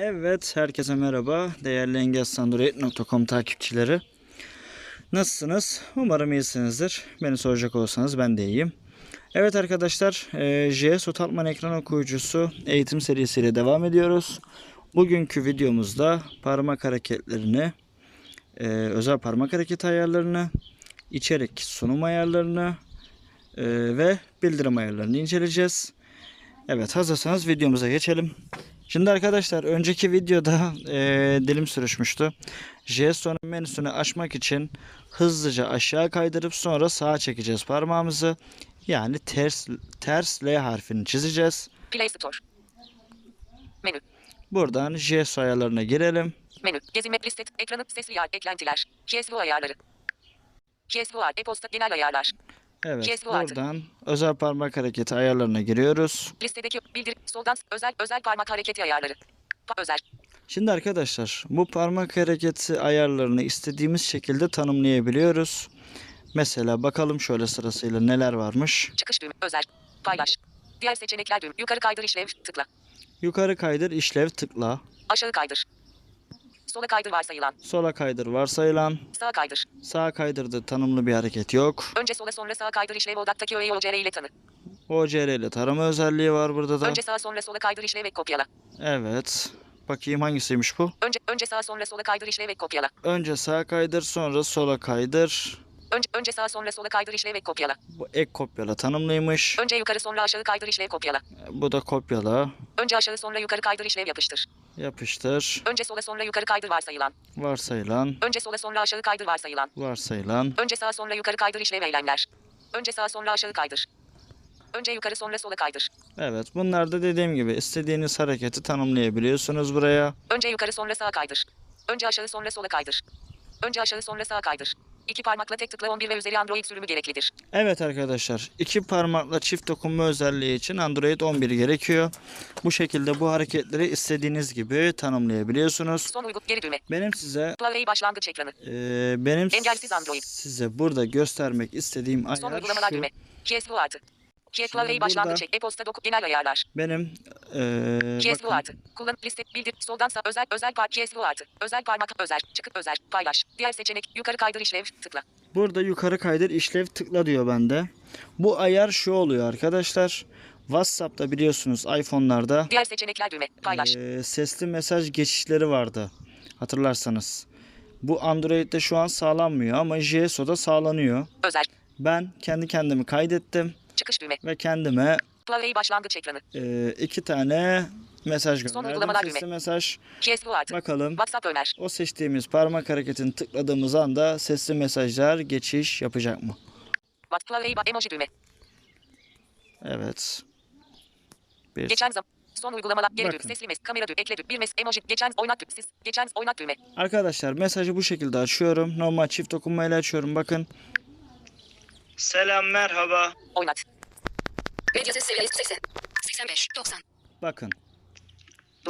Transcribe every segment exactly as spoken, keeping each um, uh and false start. Evet, herkese merhaba değerli engelsizandroid nokta com takipçileri. Nasılsınız? Umarım iyisinizdir. Beni soracak olsanız ben de iyiyim. Evet arkadaşlar, J S O Talman ekran okuyucusu eğitim serisiyle devam ediyoruz. Bugünkü videomuzda parmak hareketlerini, özel parmak hareketi ayarlarını, içerik sunum ayarlarını ve bildirim ayarlarını inceleyeceğiz. Evet, hazırsanız videomuza geçelim. Şimdi arkadaşlar, önceki videoda e, dilim sürüşmüştü. J S O'nun menüsünü açmak için hızlıca aşağı kaydırıp sonra sağa çekeceğiz parmağımızı. Yani ters ters L harfini çizeceğiz. Play Store. Menü. Buradan J S O ayarlarına girelim. Menü. Gezinme listesi, ekranı, sesli ayar, eklentiler. J S O ayarları. J S O e-posta genel ayarlar. Evet, J S O buradan artı. Özel parmak hareketi ayarlarına giriyoruz. Listedeki bildir soldan özel özel parmak hareketi ayarları. Pa özel. Şimdi arkadaşlar, bu parmak hareketi ayarlarını istediğimiz şekilde tanımlayabiliyoruz. Mesela bakalım şöyle sırasıyla neler varmış. Çıkış düğümü özel. Paylaş. Diğer seçenekler düğümü. Yukarı kaydır işlev tıkla. Yukarı kaydır işlev tıkla. Aşağı kaydır. Sola kaydır varsayılan. Sola kaydır varsayılan. Sağa kaydır. Sağa kaydırdı tanımlı bir hareket yok. Önce sola sonra sağa kaydır işlevi odaktaki öğeyi O C R ile tanı. O C R ile tarama özelliği var burada da. Önce sağa sonra sola kaydır işlevi kopyala. Evet. Bakayım hangisiymiş bu? Önce önce sağa sonra sola kaydır işlevi kopyala. Önce sağa kaydır sonra sola kaydır. Önce önce sağa sonra sola kaydır işlevi kopyala. Bu ek kopyala tanımlıymış. Önce yukarı sonra aşağı kaydır işlevi kopyala. Bu da kopyala. Önce aşağı sonra yukarı kaydır işlevi yapıştır. Yapıştır. Önce sola sonra yukarı kaydır varsayılan. Varsayılan. Önce sola sonra aşağı kaydır varsayılan. Varsayılan. Önce sağa sonra yukarı kaydır işlev eylemler. Önce sağa sonra aşağı kaydır. Önce yukarı sonra sola kaydır. Evet, bunlar da dediğim gibi istediğiniz hareketi tanımlayabiliyorsunuz buraya. Önce yukarı sonra sağa kaydır. Önce aşağı sonra sola kaydır. Önce aşağı sonra sağa kaydır. İki parmakla tek tıkla on bir ve üzeri Android sürümü gereklidir. Evet arkadaşlar, iki parmakla çift dokunma özelliği için Android on bir gerekiyor. Bu şekilde bu hareketleri istediğiniz gibi tanımlayabiliyorsunuz. Son uygun geri düğme. Benim size klavyeyi başlangıç ekranı. E, benim engelsiz Android. Size burada göstermek istediğim ayar son uygulamalar şu. Düğme. J S O artı. Klavyeyi başlangıç e-posta doku genel ayarlar. Benim eee J S O artı. Kullan liste bildir soldan sağa özel özel parmak J S O artı. Özel parmak özel çıkıp özel paylaş. Diğer seçenek yukarı kaydır işlev tıkla. Burada yukarı kaydır işlev tıkla diyor bende. Bu ayar şu oluyor arkadaşlar. WhatsApp'ta biliyorsunuz iPhone'larda diğer seçenekler düğme paylaş. E, sesli mesaj geçişleri vardı. Hatırlarsanız. Bu Android'de şu an sağlanmıyor ama J S O'da sağlanıyor. Özel. Ben kendi kendimi kaydettim. Çıkış düğme. Ve kendime klavyeyi başlangıç ekranı. E, iki tane mesaj gönderdim. Son uygulamalar sesli düğme. Mesaj. J S O artı. Bakalım. WhatsApp öner. O seçtiğimiz parmak hareketini tıkladığımız anda sesli mesajlar geçiş yapacak mı? WhatsApp klavyeyi emoji düğme. Evet. Bir. Geçen zaman. Son uygulamalar geri düğme. Sesli mesaj. Kamera düğme. Ekle düğme. Bir mesaj. Emoji. Geçen oynat düğme. Geçen oynat düğme. Arkadaşlar, mesajı bu şekilde açıyorum. Normal çift dokunmayla açıyorum. Bakın. Selam, merhaba. Oynat. Medyası seviyesi seksen, seksen beş, doksan. Bakın.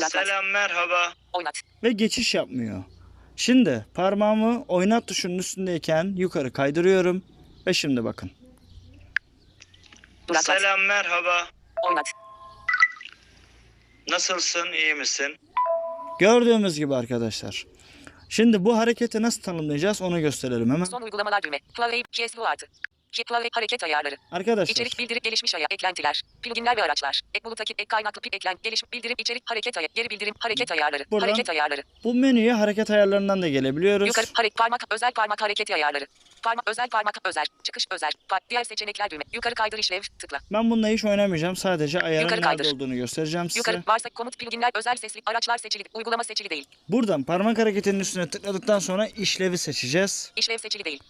Selam, merhaba. Oynat. Ve geçiş yapmıyor. Şimdi parmağımı oynat tuşunun üstündeyken yukarı kaydırıyorum. Ve şimdi bakın. Bırak. Selam, merhaba. Oynat. Nasılsın, iyi misin? Gördüğümüz gibi arkadaşlar. Şimdi bu hareketi nasıl tanımlayacağız onu gösterelim hemen. Son uygulamalar düğme. Klavye, J S O artı. Klavye hareket ayarları. Arkadaşlar. İçerik bildirip gelişmiş ayar eklentiler. Pluginler ve araçlar. Ek bulut takip ek kaynaklı pip eklent gelişmiş bildirip içerik hareket ayarı geri bildirim hareket ayarları. Buradan hareket ayarları. Bu menüye hareket ayarlarından da gelebiliyoruz. Yukarı hareket parmak özel parmak hareketi ayarları. Parmak özel parmak özel çıkış özel. Diğer seçenekler düğme. Yukarı kaydır işlev tıkla. Ben bununla hiç oynamayacağım. Sadece ayarın nerede olduğunu göstereceğim size. Yukarı varsa komut pluginler özel sesli araçlar seçili uygulama seçili değil. Buradan parmak hareketinin üstüne tıkladıktan sonra işlevi seçeceğiz. İşlev seçili değil.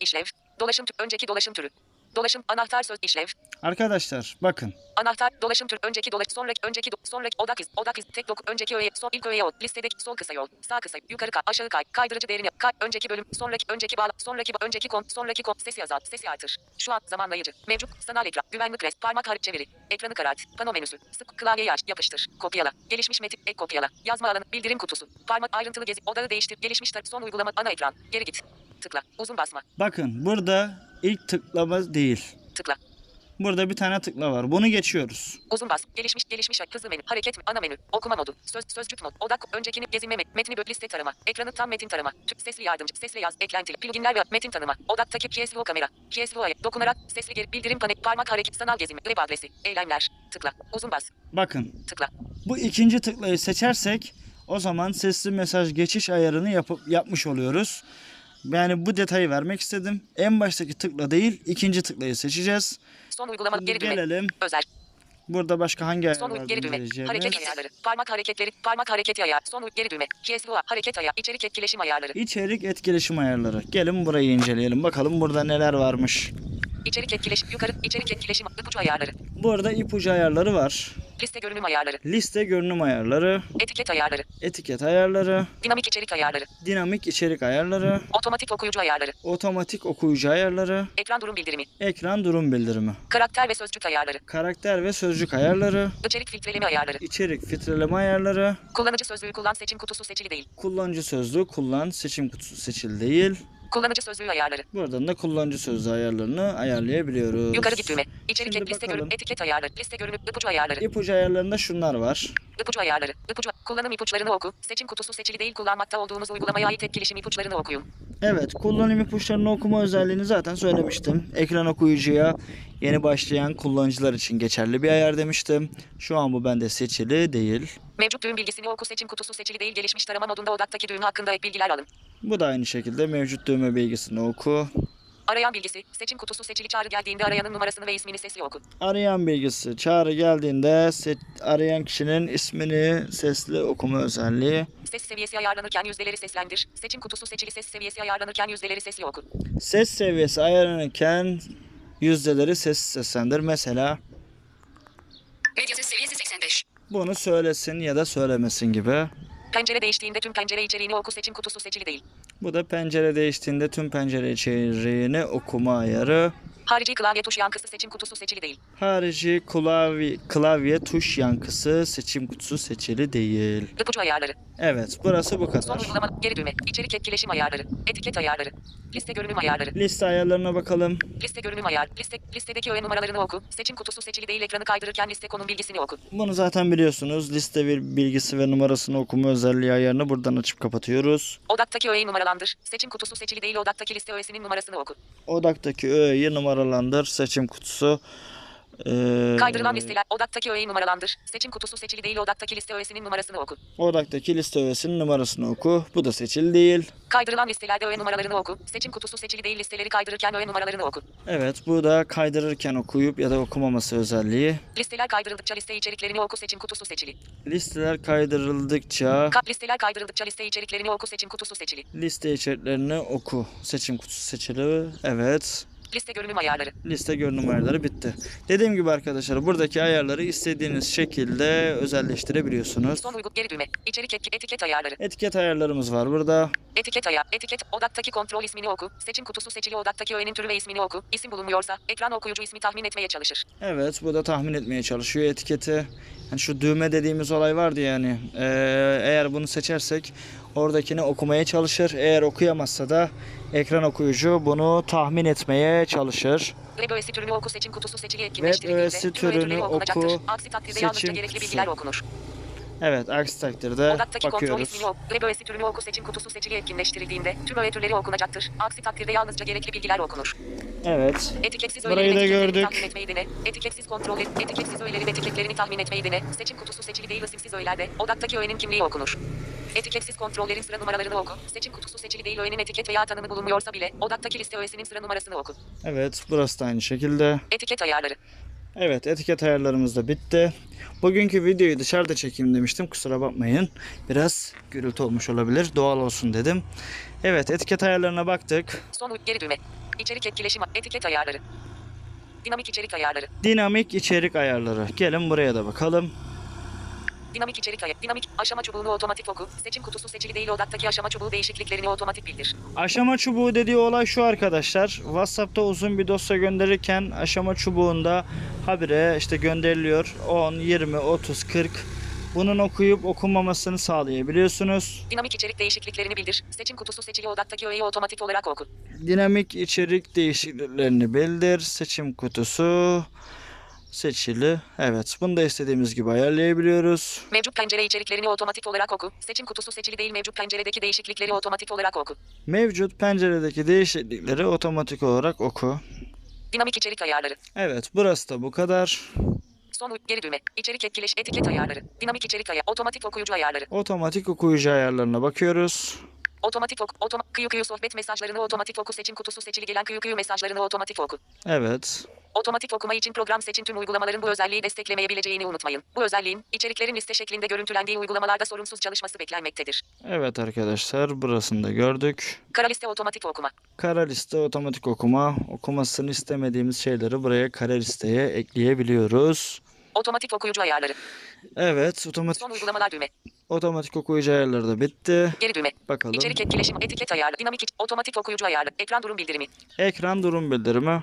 İşlev dolaşım türü, önceki dolaşım türü. Dolaşım anahtar söz işlev. Arkadaşlar bakın. Anahtar dolaşım türü önceki dolaş sonraki önceki do, sonraki odak iz odak iz tek doku önceki öğe sol ilk öğe yol listedeki sol kısa yol sağ kısa yukarı kay aşağı kay kaydırıcı derinlik kay önceki bölüm sonraki önceki bağla sonraki önceki kon sonraki kon sesi azalt sesi artır şu an zamanlayıcı mevcut sanal ekran güvenlik res parmak hareket çeviri ekranı karart pano menüsü sık klavyeyi aç yapıştır kopyala gelişmiş metin ek kopyala yazma alanı bildirim kutusu parmak ayrıntılı gezi odağı değiştir gelişmiş tar son uygulama ana ekran geri git tıkla uzun basma. Bakın burada ilk tıklama değil. Tıkla. Burada bir tane tıkla var. Bunu geçiyoruz. Uzun bas. Gelişmiş gelişmiş hızlı menü. Hareket ana menü. Okuma modu. Söz sözcük mod. Odak öncekini gezinme metni böl liste tarama. Ekranı tam metin tarama. Türk sesli yardımcı sesli yaz eklentili pluginler ve metin tanıma. Odak takip P S V kamera. P S V'ye dokunarak sesli geri bildirim panel parmak hareket sanal gezinme web adresi. Eylemler. Tıkla. Uzun bas. Bakın. Tıkla. Bu ikinci tıklayı seçersek o zaman sesli mesaj geçiş ayarını yapıp yapmış oluyoruz. Yani bu detayı vermek istedim. En baştaki tıkla değil, ikinci tıklayı seçeceğiz. Son uygulama geri düğme. Gelelim. Özel. Burada başka hangi ayar var? Geri düğme. Hareket ayarları. Parmak hareketleri, parmak hareketi ayarı. Son geri düğme. G S O hareket ayarı, içerik etkileşim ayarları. İçerik etkileşim ayarları. Gelin burayı inceleyelim. Bakalım burada neler varmış. İçerik etkileşim yukarı, içerik etkileşim ipucu ayarları. Burada ipucu ayarları var. Liste görünüm ayarları. Liste görünüm ayarları. Etiket ayarları. Etiket ayarları. Dinamik içerik ayarları. Dinamik içerik ayarları. Otomatik okuyucu ayarları. Otomatik okuyucu ayarları. Ekran durum bildirimi. Ekran durum bildirimi. Karakter ve sözcük ayarları. Karakter ve sözcük ayarları. İçerik filtreleme ayarları. İçerik filtreleme ayarları. Kullanıcı sözlüğü kullan seçim kutusu seçili değil. Kullanıcı sözlüğü kullan seçim kutusu seçili değil. Kullanıcı sözlüğü ayarları. Buradan da kullanıcı sözlüğü ayarlarını ayarlayabiliyoruz. Yukarı git düğme. İçerik liste görünüm etiket ayarları. Liste görünüm ipucu ayarları. İpucu ayarlarında şunlar var. İpucu ayarları. İpucu kullanım ipuçlarını oku. Seçim kutusu seçili değil. Kullanmakta olduğunuz uygulamaya ait etkileşim ipuçlarını okuyun. Evet, kullanım ipuçlarını okuma özelliğini zaten söylemiştim. Ekran okuyucuya yeni başlayan kullanıcılar için geçerli bir ayar demiştim. Şu an bu bende seçili değil. Mevcut düğüm bilgisini oku. Seçim kutusu seçili değil. Gelişmiş tarama modunda odaktaki düğüm hakkında ek bilgiler alın. Bu da aynı şekilde mevcut düğme bilgisini oku. Arayan bilgisi, seçim kutusu seçili çağrı geldiğinde arayanın numarasını ve ismini sesli oku. Arayan bilgisi, çağrı geldiğinde arayan kişinin ismini sesli okuma özelliği. Ses seviyesi ayarlanırken yüzdeleri seslendir. Seçim kutusu seçili ses seviyesi ayarlanırken yüzdeleri sesli oku. Ses seviyesi ayarlanırken yüzdeleri sesli seslendir. Mesela medya ses seviyesi seksen beş. Bunu söylesin ya da söylemesin gibi. Pencere değiştiğinde tüm pencere içeriğini oku seçim kutusu seçili değil. Bu da pencere değiştiğinde tüm pencere içeriğini okuma ayarı. Harici klavye tuş yankısı seçim kutusu seçili değil. Harici klavye, klavye tuş yankısı seçim kutusu seçili değil. İpucu ayarları. Evet, burası bu kadar. Son uygulama geri düğme. İçerik etkileşim ayarları. Etiket ayarları. Liste görünüm ayarları. Liste ayarlarına bakalım. Liste görünüm ayar. Liste, listedeki öğe numaralarını oku. Seçim kutusu seçili değil ekranı kaydırırken liste konum bilgisini oku. Bunu zaten biliyorsunuz. Liste bilgisi ve numarasını okuma özelliği ayarını buradan açıp kapatıyoruz. Odaktaki öğeyi numaralandır. Seçim kutusu seçili değil odaktaki liste öğesinin numarasını oku. Odaktaki öğeyi numaralandır. numaralandır seçim kutusu ee, kaydırılan listeler odaktaki öğeyi numaralandır seçim kutusu seçili değil odaktaki liste öğesinin numarasını oku odaktaki liste öğesinin numarasını oku bu da seçili değil kaydırılan listelerde öğe numaralarını oku seçim kutusu seçili değil listeleri kaydırırken öğe numaralarını oku evet bu da kaydırırken okuyup ya da okumaması özelliği listeler kaydırıldıkça liste içeriklerini oku seçim kutusu seçili listeler kaydırıldıkça Ka listeler kaydırıldıkça liste içeriklerini oku seçim kutusu seçili liste içeriklerini oku seçim kutusu seçili evet liste görünüm ayarları. Liste görünüm ayarları bitti. Dediğim gibi arkadaşlar buradaki ayarları istediğiniz şekilde özelleştirebiliyorsunuz. Son uygun geri düğme. İçerik etki, etiket ayarları. Etiket ayarlarımız var burada. Etiket ayar. Etiket odaktaki kontrol ismini oku. Seçim kutusu seçili odaktaki öğenin türü ve ismini oku. İsim bulunmuyorsa ekran okuyucu ismi tahmin etmeye çalışır. Evet bu da tahmin etmeye çalışıyor etiketi. Yani şu düğme dediğimiz olay vardı yani. Ee, eğer bunu seçersek oradakini okumaya çalışır. Eğer okuyamazsa da ekran okuyucu bunu tahmin etmeye çalışır. Web öğesi türünü oku seçim kutusu seçili etkinleştirildiğinde tüm öğe türleri okunacaktır. Aksi takdirde yalnızca gerekli bilgiler okunur. Evet, aksi takdirde odaktaki bakıyoruz. Web öğesi türünü oku seçim kutusu seçili etkinleştirildiğinde tüm öğe türleri okunacaktır. Aksi takdirde yalnızca gerekli bilgiler okunur. Evet. Etiketsiz öğelerin etiketlerini tahmin etmeyi dene. Etiketsiz kontrol et. Etiketsiz öğelerin etiketlerini tahmin etmeyi dene. Seçim kutusu seçili değil isimsiz öğelerde odaktaki öğenin kimliği okunur. Etiketsiz kontrollerin sıra numaralarını oku. Seçim kutusu seçili değil öğenin etiket veya tanımı bulunmuyorsa bile odaktaki liste öğesinin sıra numarasını oku. Evet, burası da aynı şekilde. Etiket ayarları. Evet, etiket ayarlarımız da bitti. Bugünkü videoyu dışarıda çekeyim demiştim. Kusura bakmayın. Biraz gürültü olmuş olabilir. Doğal olsun dedim. Evet, etiket ayarlarına baktık. Son geri düğme. İçerik etkileşim etiket ayarları. Dinamik içerik ayarları. Dinamik içerik ayarları. Gelin buraya da bakalım. Dinamik içerik ayarı. Dinamik aşama çubuğunu otomatik oku. Seçim kutusu seçili değil odaktaki aşama çubuğu değişikliklerini otomatik bildir. Aşama çubuğu dediği olay şu arkadaşlar. WhatsApp'ta uzun bir dosya gönderirken aşama çubuğunda habire işte gönderiliyor on, yirmi, otuz, kırk bunun okuyup okunmamasını sağlayabiliyorsunuz. Dinamik içerik değişikliklerini bildir. Seçim kutusu seçili odaktaki öğeyi otomatik olarak oku. Dinamik içerik değişikliklerini bildir. Seçim kutusu seçili. Evet, bunu da istediğimiz gibi ayarlayabiliyoruz. Mevcut pencere içeriklerini otomatik olarak oku. Seçim kutusu seçili değil, mevcut penceredeki değişiklikleri otomatik olarak oku. Mevcut penceredeki değişiklikleri otomatik olarak oku. Dinamik içerik ayarları. Evet, burası da bu kadar. Son geri düğme. İçerik etkileş etiket ayarları. Dinamik içerik ayarı. Otomatik okuyucu ayarları. Otomatik okuyucu ayarlarına bakıyoruz. Otomatik oku. Otoma kıyı kıyı sohbet mesajlarını otomatik oku. Seçim kutusu seçili gelen kıyı kıyı mesajlarını otomatik oku. Evet. Otomatik okuma için program seçin. Tüm uygulamaların bu özelliği desteklemeyebileceğini unutmayın. Bu özelliğin içeriklerin liste şeklinde görüntülendiği uygulamalarda sorunsuz çalışması beklenmektedir. Evet arkadaşlar, burasını da gördük. Kara liste otomatik okuma. Kara liste otomatik okuma. Okumasını istemediğimiz şeyleri buraya kara listeye ekleyebiliyoruz. Otomatik okuyucu ayarları. Evet, otomatik. Son uygulamalar düğme. Otomatik okuyucu ayarları da bitti. Geri düğme. Bakalım. İçerik etkileşim etiket ayarı. Dinamik iç otomatik okuyucu ayarı. Ekran durum bildirimi. Ekran durum bildirimi.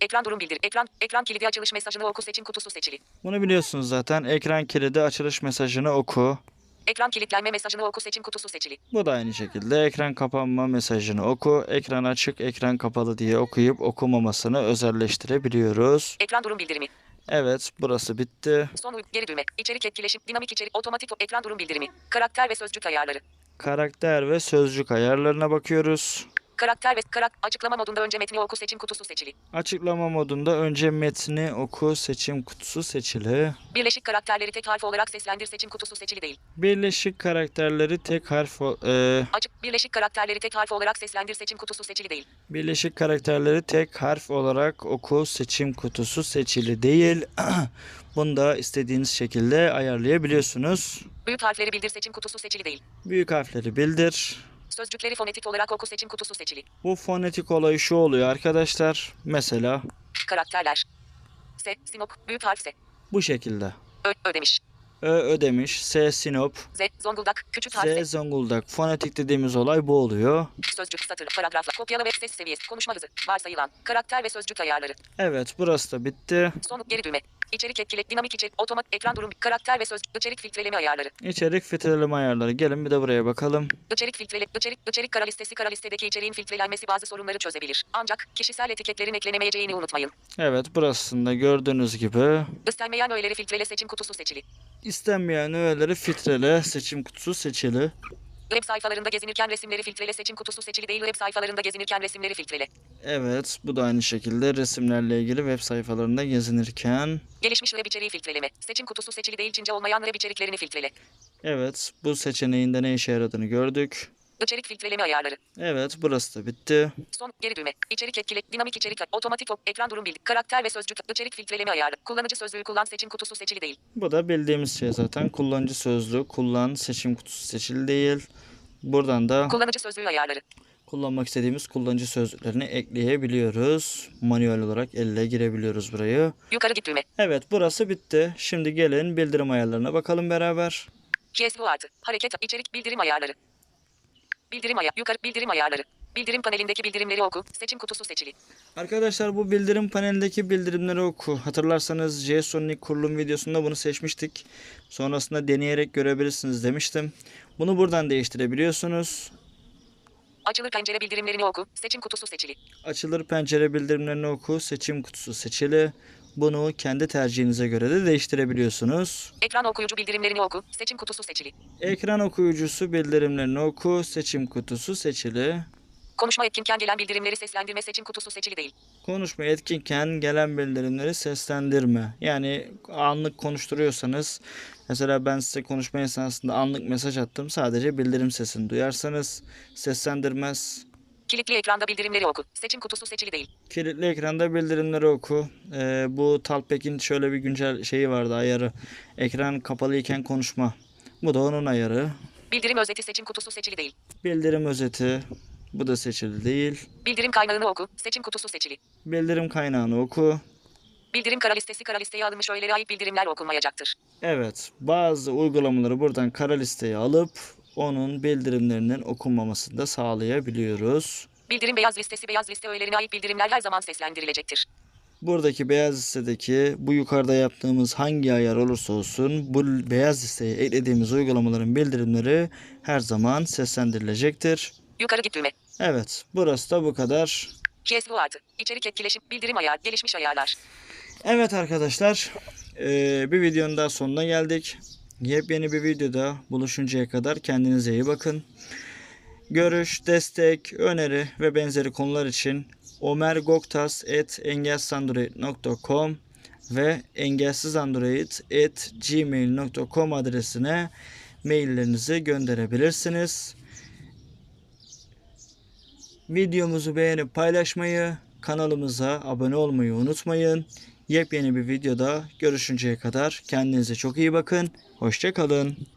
Ekran durum bildir. Ekran ekran kilidi açılış mesajını oku. Seçim kutusu seçili. Bunu biliyorsunuz zaten. Ekran kilidi açılış mesajını oku. Ekran kilitlenme mesajını oku. Seçim kutusu seçili. Bu da aynı şekilde. Ekran kapanma mesajını oku. Ekran açık, ekran kapalı diye okuyup okumamasını özelleştirebiliyoruz. Ekran durum bildirimi. Evet, burası bitti. Son geri düğme. İçerik etkileşim, dinamik içerik, otomatik ekran durum bildirimi. Karakter ve sözcük ayarları. Karakter ve sözcük ayarlarına bakıyoruz. Karakter ve karak açıklama modunda önce metni oku, seçim kutusu seçili. Açıklama modunda önce metni oku, seçim kutusu seçili. Birleşik karakterleri tek harf olarak seslendir, seçim kutusu seçili değil. Birleşik karakterleri tek harf e... açık birleşik karakterleri tek harf olarak seslendir, seçim kutusu seçili değil. Birleşik karakterleri tek harf olarak oku, seçim kutusu seçili değil. Bunu da istediğiniz şekilde ayarlayabiliyorsunuz. Büyük harfleri bildir, seçim kutusu seçili değil. Büyük harfleri bildir. Sözcükleri fonetik olarak oku, seçim kutusu seçili. Bu fonetik olayı şu oluyor arkadaşlar. Mesela karakterler S, Sinop, büyük harf S. Bu şekilde. Ö, Ödemiş. Ö, Ödemiş. S, Sinop. Z, Zonguldak, küçük harf S. Z, Zonguldak. Fonetik dediğimiz olay bu oluyor. Sözcük, satır, paragrafla, kopyala ve ses seviyesi, konuşma hızı, varsayılan, karakter ve sözcük ayarları. Evet, burası da bitti. Son geri düğme. İçerik etkili, dinamik içerik, otomatik ekran durum, karakter ve sözcük, içerik filtreleme ayarları. İçerik filtreleme ayarları. Gelin bir de buraya bakalım. İçerik filtreleme, içerik, içerik kara listesi, kara listedeki içeriğin filtrelenmesi bazı sorunları çözebilir. Ancak kişisel etiketlerin eklenemeyeceğini unutmayın. Evet, burasında gördüğünüz gibi. İstenmeyen öğeleri filtrele, seçim kutusu seçili. İstenmeyen öğeleri filtrele, seçim kutusu seçili. Web sayfalarında gezinirken resimleri filtrele, seçim kutusu seçili değil. Web sayfalarında gezinirken resimleri filtrele. Evet, bu da aynı şekilde resimlerle ilgili web sayfalarında gezinirken. Gelişmiş web içeriği filtreleme, seçim kutusu seçili değil. Çince olmayan web içeriklerini filtrele. Evet, bu seçeneğinde ne işe yaradığını gördük. İçerik filtreleme ayarları. Evet, burası da bitti. Son geri düğme. İçerik etkili, dinamik içerik, otomatik ok, ekran durum bildir, karakter ve sözcük, içerik filtreleme ayarı. Kullanıcı sözlüğü kullan, seçim kutusu seçili değil. Bu da bildiğimiz şey zaten. Kullanıcı sözlüğü kullan, seçim kutusu seçili değil. Buradan da kullanıcı sözlüğü ayarları. Kullanmak istediğimiz kullanıcı sözlüklerini ekleyebiliyoruz. Manuel olarak elle girebiliyoruz burayı. Yukarı git düğme. Evet, burası bitti. Şimdi gelin bildirim ayarlarına bakalım beraber. J S O artı, hareket, içerik, bildirim ayarları. Bildirim ayarı, yukarı bildirim ayarları. Bildirim panelindeki bildirimleri oku. Seçim kutusu seçili. Arkadaşlar, bu bildirim panelindeki bildirimleri oku. Hatırlarsanız J S O'nun ilk kurulum videosunda bunu seçmiştik. Sonrasında deneyerek görebilirsiniz demiştim. Bunu buradan değiştirebiliyorsunuz. Açılır pencere bildirimlerini oku. Seçim kutusu seçili. Açılır pencere bildirimlerini oku. Seçim kutusu seçili. Bunu kendi tercihinize göre de değiştirebiliyorsunuz. Ekran okuyucu bildirimlerini oku. Seçim kutusu seçili. Ekran okuyucusu bildirimlerini oku. Seçim kutusu seçili. Konuşma etkinken gelen bildirimleri seslendirme, seçim kutusu seçili değil. Konuşma etkinken gelen bildirimleri seslendirme. Yani anlık konuşturuyorsanız, mesela ben size konuşma esnasında anlık mesaj attım. Sadece bildirim sesini duyarsanız seslendirmez. Kilitli ekranda bildirimleri oku. Seçim kutusu seçili değil. Kilitli ekranda bildirimleri oku. Ee, bu Talpek'in şöyle bir güncel şeyi vardı, ayarı. Ekran kapalıyken konuşma. Bu da onun ayarı. Bildirim özeti, seçim kutusu seçili değil. Bildirim özeti. Bu da seçili değil. Bildirim kaynağını oku. Seçim kutusu seçili. Bildirim kaynağını oku. Bildirim kara listesi, kara listeye alınmış öğelere ait bildirimler okunmayacaktır. Evet. Bazı uygulamaları buradan kara listeye alıp onun bildirimlerinin okunmamasını da sağlayabiliyoruz. Bildirim beyaz listesi, beyaz liste öğelerine ait bildirimler her zaman seslendirilecektir. Buradaki beyaz listedeki bu yukarıda yaptığımız hangi ayar olursa olsun bu beyaz listeye eklediğimiz uygulamaların bildirimleri her zaman seslendirilecektir. Yukarı git düğme. Evet, burası da bu kadar. J S O artı, içerik etkileşim, bildirim ayağı, gelişmiş ayarlar. Evet arkadaşlar, bir videonun daha sonuna geldik. Yepyeni bir videoda buluşuncaya kadar kendinize iyi bakın. Görüş, destek, öneri ve benzeri konular için omergoktas at engelsizandroid nokta com ve engelsizandroid at gmail nokta com adresine maillerinizi gönderebilirsiniz. Videomuzu beğenip paylaşmayı, kanalımıza abone olmayı unutmayın. Yepyeni bir videoda görüşünceye kadar kendinize çok iyi bakın. Hoşça kalın.